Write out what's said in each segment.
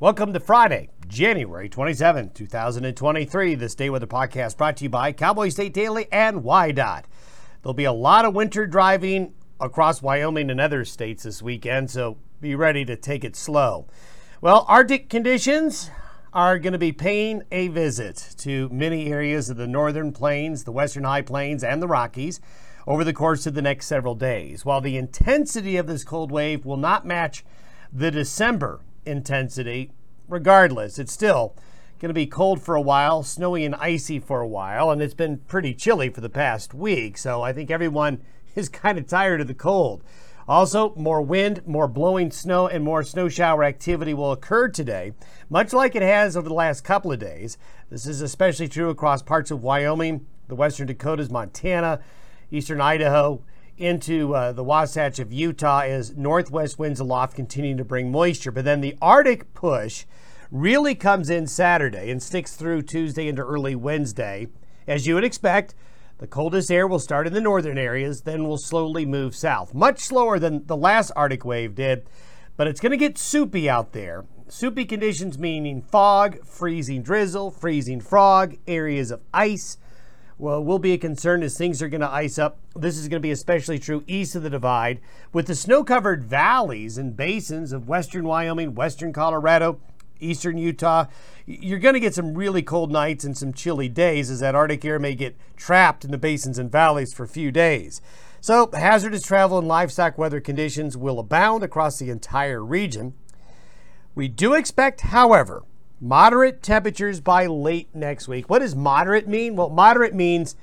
Welcome to Friday, January 27, 2023. This Day Weather Podcast brought to you by Cowboy State Daily and WyDOT. There'll be a lot of winter driving across Wyoming and other states this weekend, so be ready to take it slow. Well, Arctic conditions are going to be paying a visit to many areas of the northern plains, the western high plains, and the Rockies over the course of the next several days. While the intensity of this cold wave will not match the December intensity, regardless, it's still going to be cold for a while, snowy and icy for a while, and it's been pretty chilly for the past week, so I think everyone is kind of tired of the cold. Also, more wind, more blowing snow, and more snow shower activity will occur today, much like it has over the last couple of days. This is especially true across parts of Wyoming, the western Dakotas, Montana, eastern Idaho, into the Wasatch of Utah, as northwest winds aloft continue to bring moisture. But then the Arctic push really comes in Saturday and sticks through Tuesday into early Wednesday. As you would expect, the coldest air will start in the northern areas, then will slowly move south. Much slower than the last Arctic wave did, but it's going to get soupy out there. Soupy conditions meaning fog, freezing drizzle, freezing fog, areas of ice. Well, will be a concern as things are going to ice up. This is going to be especially true east of the divide, with the snow-covered valleys and basins of western Wyoming, western Colorado, eastern Utah. You're going to get some really cold nights and some chilly days, as that Arctic air may get trapped in the basins and valleys for a few days. So hazardous travel and livestock weather conditions will abound across the entire region. We do expect, however, moderate temperatures by late next week. What does moderate mean? Well, moderate means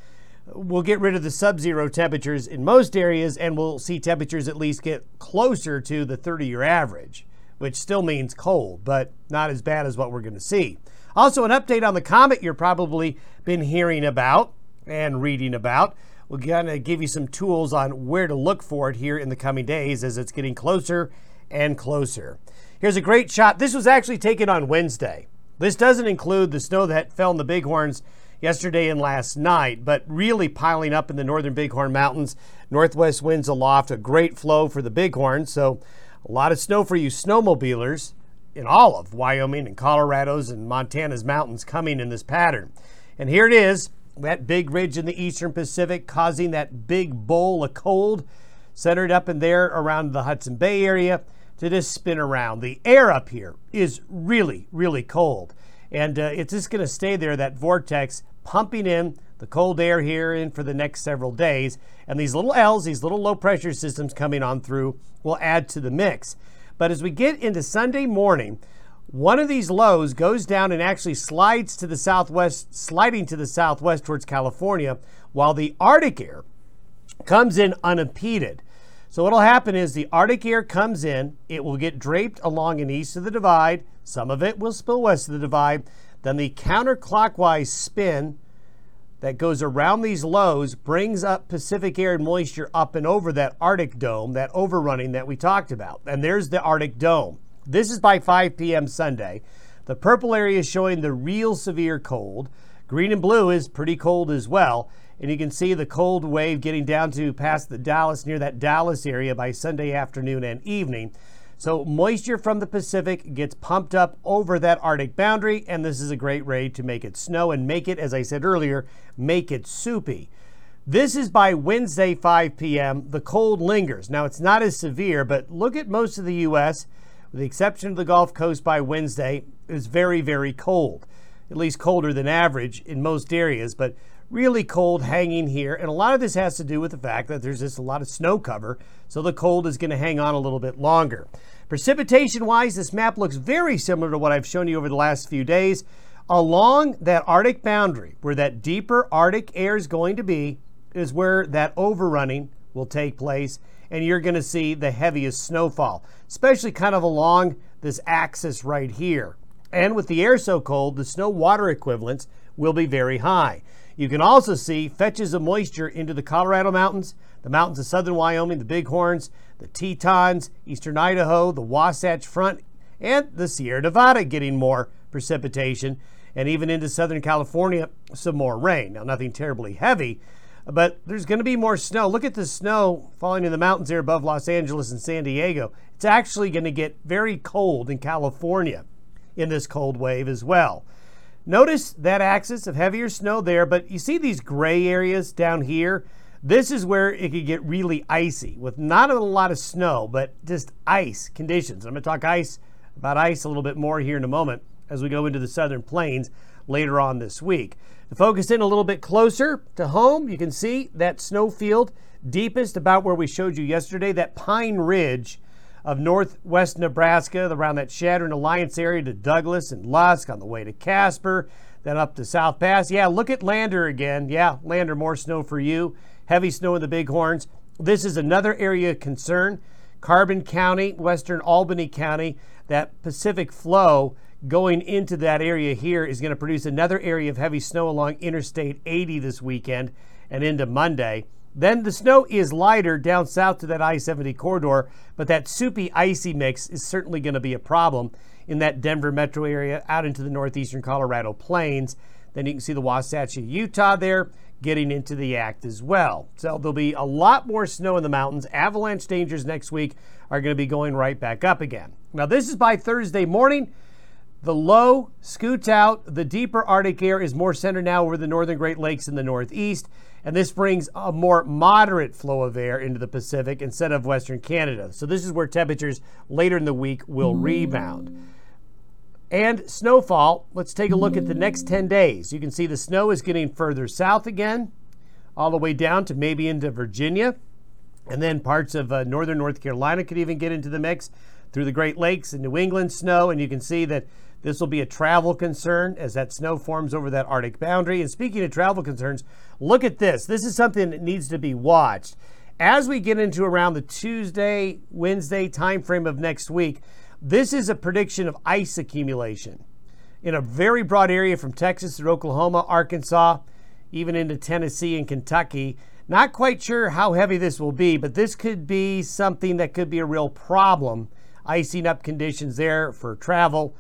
we'll get rid of the sub-zero temperatures in most areas, and we'll see temperatures at least get closer to the 30-year average, which still means cold, but not as bad as what we're going to see. Also, an update on the comet you're probably been hearing about and reading about. We're going to give you some tools on where to look for it here in the coming days as it's getting closer and closer. Here's a great shot. This was actually taken on Wednesday. This doesn't include the snow that fell in the Bighorns yesterday and last night, but really piling up in the northern Bighorn Mountains. Northwest winds aloft, a great flow for the Bighorns, so a lot of snow for you snowmobilers in all of Wyoming and Colorado's and Montana's mountains coming in this pattern. And here it is, that big ridge in the eastern Pacific causing that big bowl of cold centered up in there around the Hudson Bay area to just spin around. The air up here is really, really cold. And it's just going to stay there, that vortex pumping in the cold air here in for the next several days. And these little L's, these little low pressure systems coming on through, will add to the mix. But as we get into Sunday morning, one of these lows goes down and actually slides to the southwest, sliding to the southwest towards California, while the Arctic air comes in unimpeded. So what'll happen is the Arctic air comes in, it will get draped along and east of the divide, some of it will spill west of the divide, then the counterclockwise spin that goes around these lows brings up Pacific air and moisture up and over that Arctic dome, that overrunning that we talked about. And there's the Arctic dome. This is by 5 p.m. Sunday. The purple area is showing the real severe cold. Green and blue is pretty cold as well. And you can see the cold wave getting down to past the Dallas, near that Dallas area by Sunday afternoon and evening. So moisture from the Pacific gets pumped up over that Arctic boundary, and this is a great raid to make it snow and make it, as I said earlier, make it soupy. This is by Wednesday, 5 p.m. The cold lingers. Now, it's not as severe, but look at most of the U.S., with the exception of the Gulf Coast by Wednesday, is very, very cold, at least colder than average in most areas, but really cold hanging here. And a lot of this has to do with the fact that there's just a lot of snow cover, so the cold is going to hang on a little bit longer. Precipitation wise, this map looks very similar to what I've shown you over the last few days. Along that Arctic boundary, where that deeper Arctic air is going to be, is where that overrunning will take place, and you're going to see the heaviest snowfall, especially kind of along this axis right here. And with the air so cold, the snow water equivalents will be very high. You can also see fetches of moisture into the Colorado Mountains, the mountains of southern Wyoming, the Bighorns, the Tetons, eastern Idaho, the Wasatch Front, and the Sierra Nevada getting more precipitation, and even into southern California, some more rain. Now, nothing terribly heavy, but there's going to be more snow. Look at the snow falling in the mountains there above Los Angeles and San Diego. It's actually going to get very cold in California. in this cold wave as well. Notice that axis of heavier snow there, but you see these gray areas down here? This is where it could get really icy with not a lot of snow, but just ice conditions. I'm going to talk about ice a little bit more here in a moment as we go into the southern plains later on this week. To focus in a little bit closer to home, you can see that snow field deepest about where we showed you yesterday, that Pine Ridge of northwest Nebraska, around that Shattered Alliance area to Douglas and Lusk, on the way to Casper, then up to South Pass. Yeah, look at Lander again. Yeah, Lander, more snow for you. Heavy snow in the Big Horns. This is another area of concern. Carbon County, western Albany County, that Pacific flow going into that area here is going to produce another area of heavy snow along Interstate 80 this weekend and into Monday. Then the snow is lighter down south to that I-70 corridor, but that soupy, icy mix is certainly going to be a problem in that Denver metro area out into the northeastern Colorado plains. Then you can see the Wasatch, Utah there getting into the act as well. So there'll be a lot more snow in the mountains. Avalanche dangers next week are going to be going right back up again. Now, this is by Thursday morning. The low scoots out. The deeper Arctic air is more centered now over the northern Great Lakes in the northeast, and this brings a more moderate flow of air into the Pacific instead of western Canada. So this is where temperatures later in the week will rebound. And snowfall, let's take a look at the next 10 days. You can see the snow is getting further south again, all the way down to maybe into Virginia, and then parts of northern North Carolina could even get into the mix through the Great Lakes and New England snow, and you can see that this will be a travel concern as that snow forms over that Arctic boundary. And speaking of travel concerns, look at this. This is something that needs to be watched. As we get into around the Tuesday, Wednesday timeframe of next week, this is a prediction of ice accumulation in a very broad area from Texas through Oklahoma, Arkansas, even into Tennessee and Kentucky. Not quite sure how heavy this will be, but this could be something that could be a real problem, icing up conditions there for travel,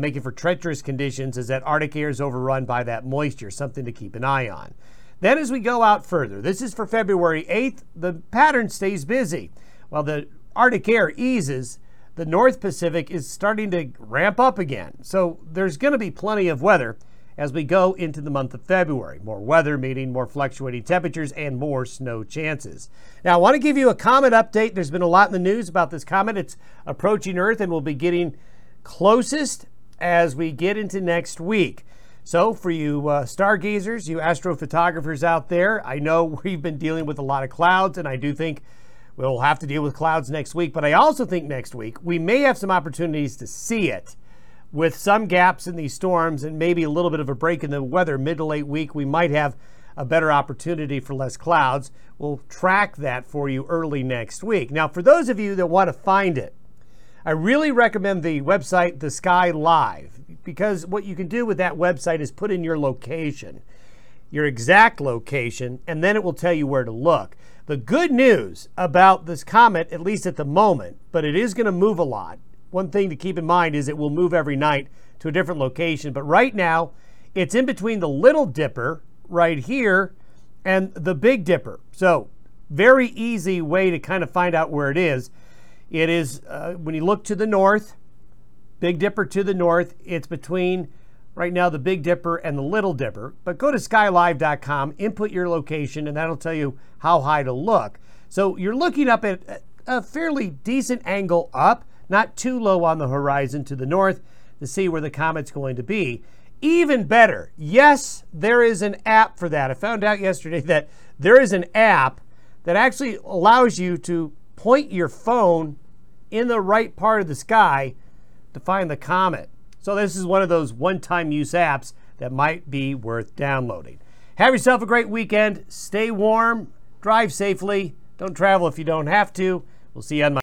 making for treacherous conditions as that Arctic air is overrun by that moisture, something to keep an eye on. Then as we go out further, this is for February 8th, the pattern stays busy. While the Arctic air eases, the North Pacific is starting to ramp up again. So there's going to be plenty of weather as we go into the month of February. More weather meaning more fluctuating temperatures and more snow chances. Now, I want to give you a comet update. There's been a lot in the news about this comet. It's approaching Earth and will be getting closest as we get into next week. So for you stargazers, you astrophotographers out there, I know we've been dealing with a lot of clouds, and I do think we'll have to deal with clouds next week, but I also think next week we may have some opportunities to see it with some gaps in these storms and maybe a little bit of a break in the weather. Mid to late week, we might have a better opportunity for less clouds. We'll track that for you early next week. Now, for those of you that want to find it, I really recommend the website, The Sky Live, because what you can do with that website is put in your location, your exact location, and then it will tell you where to look. The good news about this comet, at least at the moment, but it is going to move a lot. One thing to keep in mind is it will move every night to a different location. But right now, it's in between the Little Dipper right here and the Big Dipper. So very easy way to kind of find out where it is. It is, when you look to the north, Big Dipper to the north, it's between right now the Big Dipper and the Little Dipper, but go to skylive.com, input your location, and that'll tell you how high to look. So you're looking up at a fairly decent angle up, not too low on the horizon to the north, to see where the comet's going to be. Even better, yes, there is an app for that. I found out yesterday that there is an app that actually allows you to point your phone in the right part of the sky to find the comet. So this is one of those one-time use apps that might be worth downloading. Have yourself a great weekend. Stay warm. Drive safely. Don't travel if you don't have to. We'll see you on Monday.